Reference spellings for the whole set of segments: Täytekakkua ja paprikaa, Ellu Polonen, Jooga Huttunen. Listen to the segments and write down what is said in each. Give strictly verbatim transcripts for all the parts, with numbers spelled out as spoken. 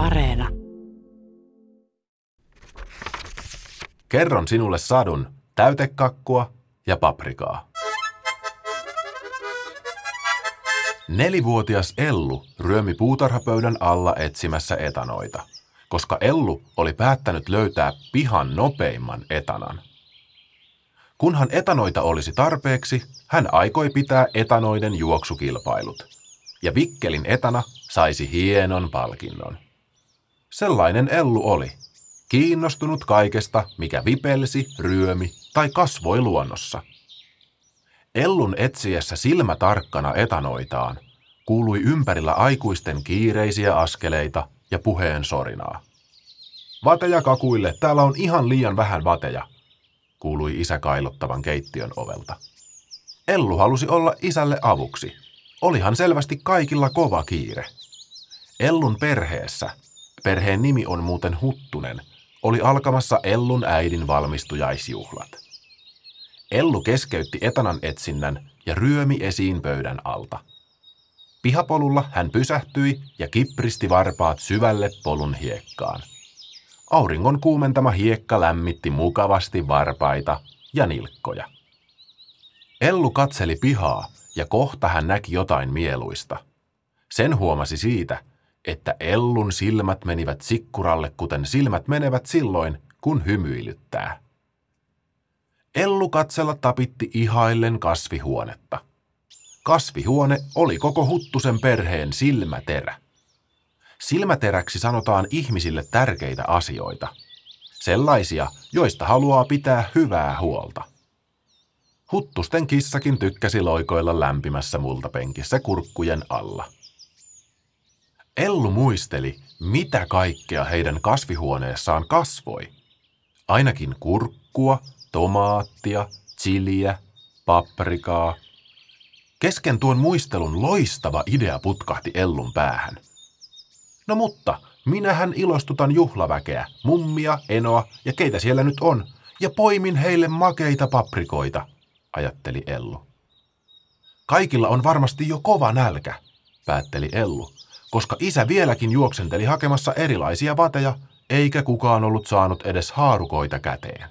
Areena. Kerron sinulle sadun täytekakkua ja paprikaa. Nelivuotias Ellu ryömi puutarhapöydän alla etsimässä etanoita, koska Ellu oli päättänyt löytää pihan nopeimman etanan. Kunhan etanoita olisi tarpeeksi, hän aikoi pitää etanoiden juoksukilpailut, ja vikkelin etana saisi hienon palkinnon. Sellainen Ellu oli, kiinnostunut kaikesta, mikä vipelsi, ryömi tai kasvoi luonnossa. Ellun etsiessä silmätarkkana etanoitaan kuului ympärillä aikuisten kiireisiä askeleita ja puheen sorinaa. "Vateja kakuille, täällä on ihan liian vähän vateja", kuului isä kailottavan keittiön ovelta. Ellu halusi olla isälle avuksi. Olihan selvästi kaikilla kova kiire. Ellun perheessä, perheen nimi on muuten Huttunen, oli alkamassa Ellun äidin valmistujaisjuhlat. Ellu keskeytti etanan etsinnän ja ryömi esiin pöydän alta. Pihapolulla hän pysähtyi ja kipristi varpaat syvälle polun hiekkaan. Auringon kuumentama hiekka lämmitti mukavasti varpaita ja nilkkoja. Ellu katseli pihaa ja kohta hän näki jotain mieluista. Sen huomasi siitä, että Ellun silmät menivät sikkuralle, kuten silmät menevät silloin, kun hymyilyttää. Ellu katsella tapitti ihaillen kasvihuonetta. Kasvihuone oli koko Huttusen perheen silmäterä. Silmäteräksi sanotaan ihmisille tärkeitä asioita. Sellaisia, joista haluaa pitää hyvää huolta. Huttusten kissakin tykkäsi loikoilla lämpimässä multapenkissä kurkkujen alla. Ellu muisteli, mitä kaikkea heidän kasvihuoneessaan kasvoi. Ainakin kurkkua, tomaattia, chiliä, paprikaa. Kesken tuon muistelun loistava idea putkahti Ellun päähän. "No mutta, minähän ilostutan juhlaväkeä, mummia, enoa ja keitä siellä nyt on, ja poimin heille makeita paprikoita", ajatteli Ellu. "Kaikilla on varmasti jo kova nälkä", päätteli Ellu, koska isä vieläkin juoksenteli hakemassa erilaisia vateja, eikä kukaan ollut saanut edes haarukoita käteen.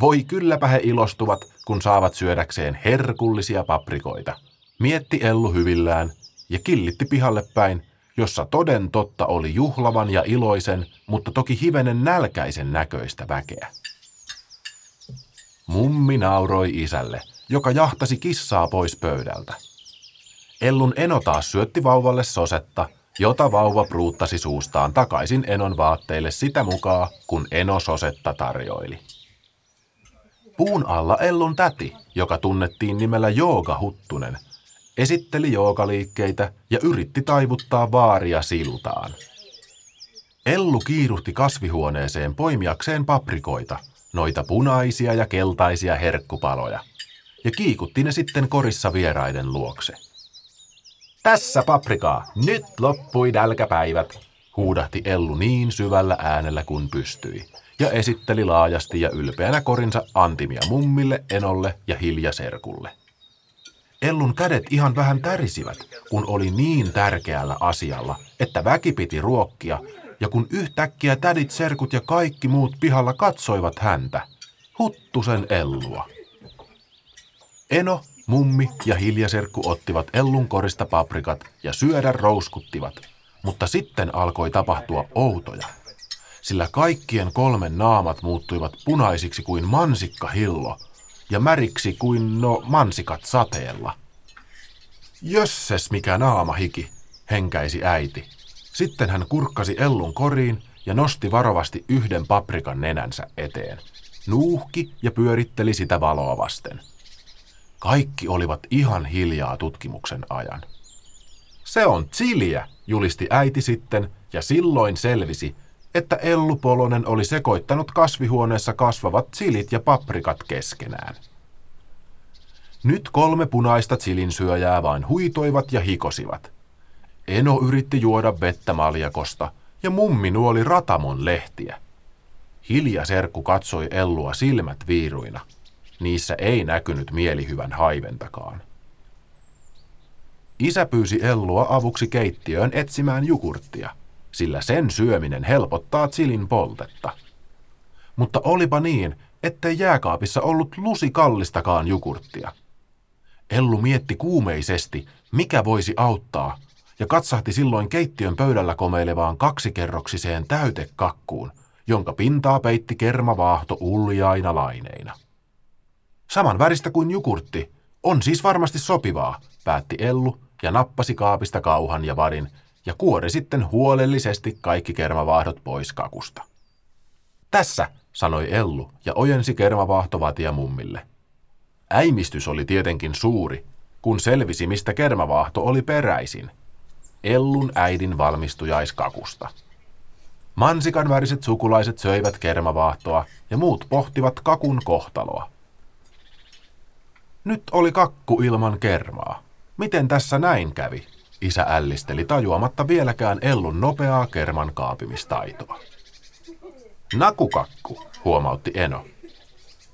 "Voi kylläpä he ilostuvat, kun saavat syödäkseen herkullisia paprikoita", mietti Ellu hyvillään ja killitti pihalle päin, jossa toden totta oli juhlavan ja iloisen, mutta toki hivenen nälkäisen näköistä väkeä. Mummi nauroi isälle, joka jahtasi kissaa pois pöydältä. Ellun eno taas syötti vauvalle sosetta, jota vauva pruuttasi suustaan takaisin enon vaatteille sitä mukaan, kun eno sosetta tarjoili. Puun alla Ellun täti, joka tunnettiin nimellä Jooga Huttunen, esitteli joogaliikkeitä ja yritti taivuttaa vaaria siltaan. Ellu kiiruhti kasvihuoneeseen poimiakseen paprikoita, noita punaisia ja keltaisia herkkupaloja, ja kiikutti ne sitten korissa vieraiden luokse. "Tässä paprikaa, nyt loppui nälkäpäivät", huudahti Ellu niin syvällä äänellä kuin pystyi, ja esitteli laajasti ja ylpeänä korinsa antimia mummille, enolle ja hiljaserkulle. Ellun kädet ihan vähän tärisivät, kun oli niin tärkeällä asialla, että väki piti ruokkia, ja kun yhtäkkiä tädit, serkut ja kaikki muut pihalla katsoivat häntä, Huttusen Ellua. Eno, mummi ja hiljaserkku ottivat Ellun korista paprikat ja syödä rouskuttivat, mutta sitten alkoi tapahtua outoja, sillä kaikkien kolmen naamat muuttuivat punaisiksi kuin mansikkahillo ja märiksi kuin no mansikat sateella. "Jösses, mikä naamahiki", henkäisi äiti. Sitten hän kurkkasi Ellun koriin ja nosti varovasti yhden paprikan nenänsä eteen, nuuhki ja pyöritteli sitä valoa vasten. Kaikki olivat ihan hiljaa tutkimuksen ajan. "Se on chiliä", julisti äiti sitten, ja silloin selvisi, että Ellu Polonen oli sekoittanut kasvihuoneessa kasvavat chilit ja paprikat keskenään. Nyt kolme punaista chilin syöjää vain huitoivat ja hikosivat. Eno yritti juoda vettä maljakosta ja mummi nuoli ratamon lehtiä. Hiljaserkku katsoi Ellua silmät viiruina. Niissä ei näkynyt mielihyvän haiventakaan. Isä pyysi Ellua avuksi keittiöön etsimään jukurttia, sillä sen syöminen helpottaa chilin poltetta. Mutta olipa niin, ettei jääkaapissa ollut lusi kallistakaan jogurttia. Ellu mietti kuumeisesti, mikä voisi auttaa, ja katsahti silloin keittiön pöydällä komeilevaan kaksikerroksiseen täytekakkuun, jonka pintaa peitti kermavaahto uljaina laineina. Saman väristä kuin jogurtti, on siis varmasti sopivaa, päätti Ellu ja nappasi kaapista kauhan ja varin ja kuori sitten huolellisesti kaikki kermavaahdot pois kakusta. Tässä, sanoi Ellu ja ojensi kermavaahtovatia mummille. Äimistys oli tietenkin suuri, kun selvisi, mistä kermavaahto oli peräisin. Ellun äidin valmistujaiskakusta. Mansikan väriset sukulaiset söivät kermavaahtoa ja muut pohtivat kakun kohtaloa. Nyt oli kakku ilman kermaa. Miten tässä näin kävi? Isä ällisteli tajuamatta vieläkään Ellun nopeaa kerman kaapimistaitoa. Nakukakku, huomautti Eno.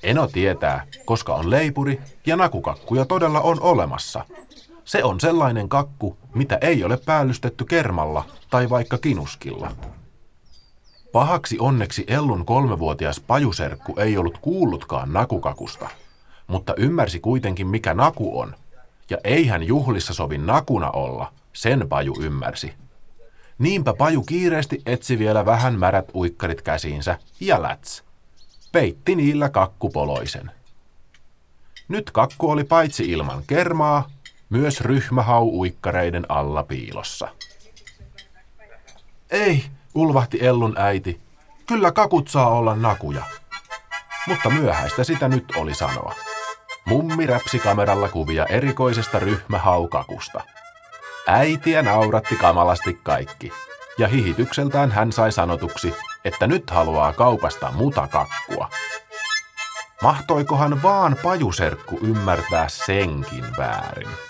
Eno tietää, koska on leipuri ja nakukakkuja todella on olemassa. Se on sellainen kakku, mitä ei ole päällystetty kermalla tai vaikka kinuskilla. Pahaksi onneksi Ellun kolmevuotias pajuserkku ei ollut kuullutkaan nakukakusta, mutta ymmärsi kuitenkin, mikä naku on. Ja eihän juhlissa sovi nakuna olla, sen Paju ymmärsi. Niinpä Paju kiireesti etsi vielä vähän märät uikkarit käsiinsä ja läts. Peitti niillä kakkupoloisen. Nyt kakku oli paitsi ilman kermaa, myös ryhmähau uikkareiden alla piilossa. Ei, ulvahti Ellun äiti, kyllä kakut saa olla nakuja. Mutta myöhäistä sitä nyt oli sanoa. Mummi räpsi kameralla kuvia erikoisesta ryhmähaukakusta. Äitiä nauratti kamalasti kaikki, ja hihitykseltään hän sai sanotuksi, että nyt haluaa kaupasta mutakakkua. Mahtoikohan vaan pajuserkku ymmärtää senkin väärin?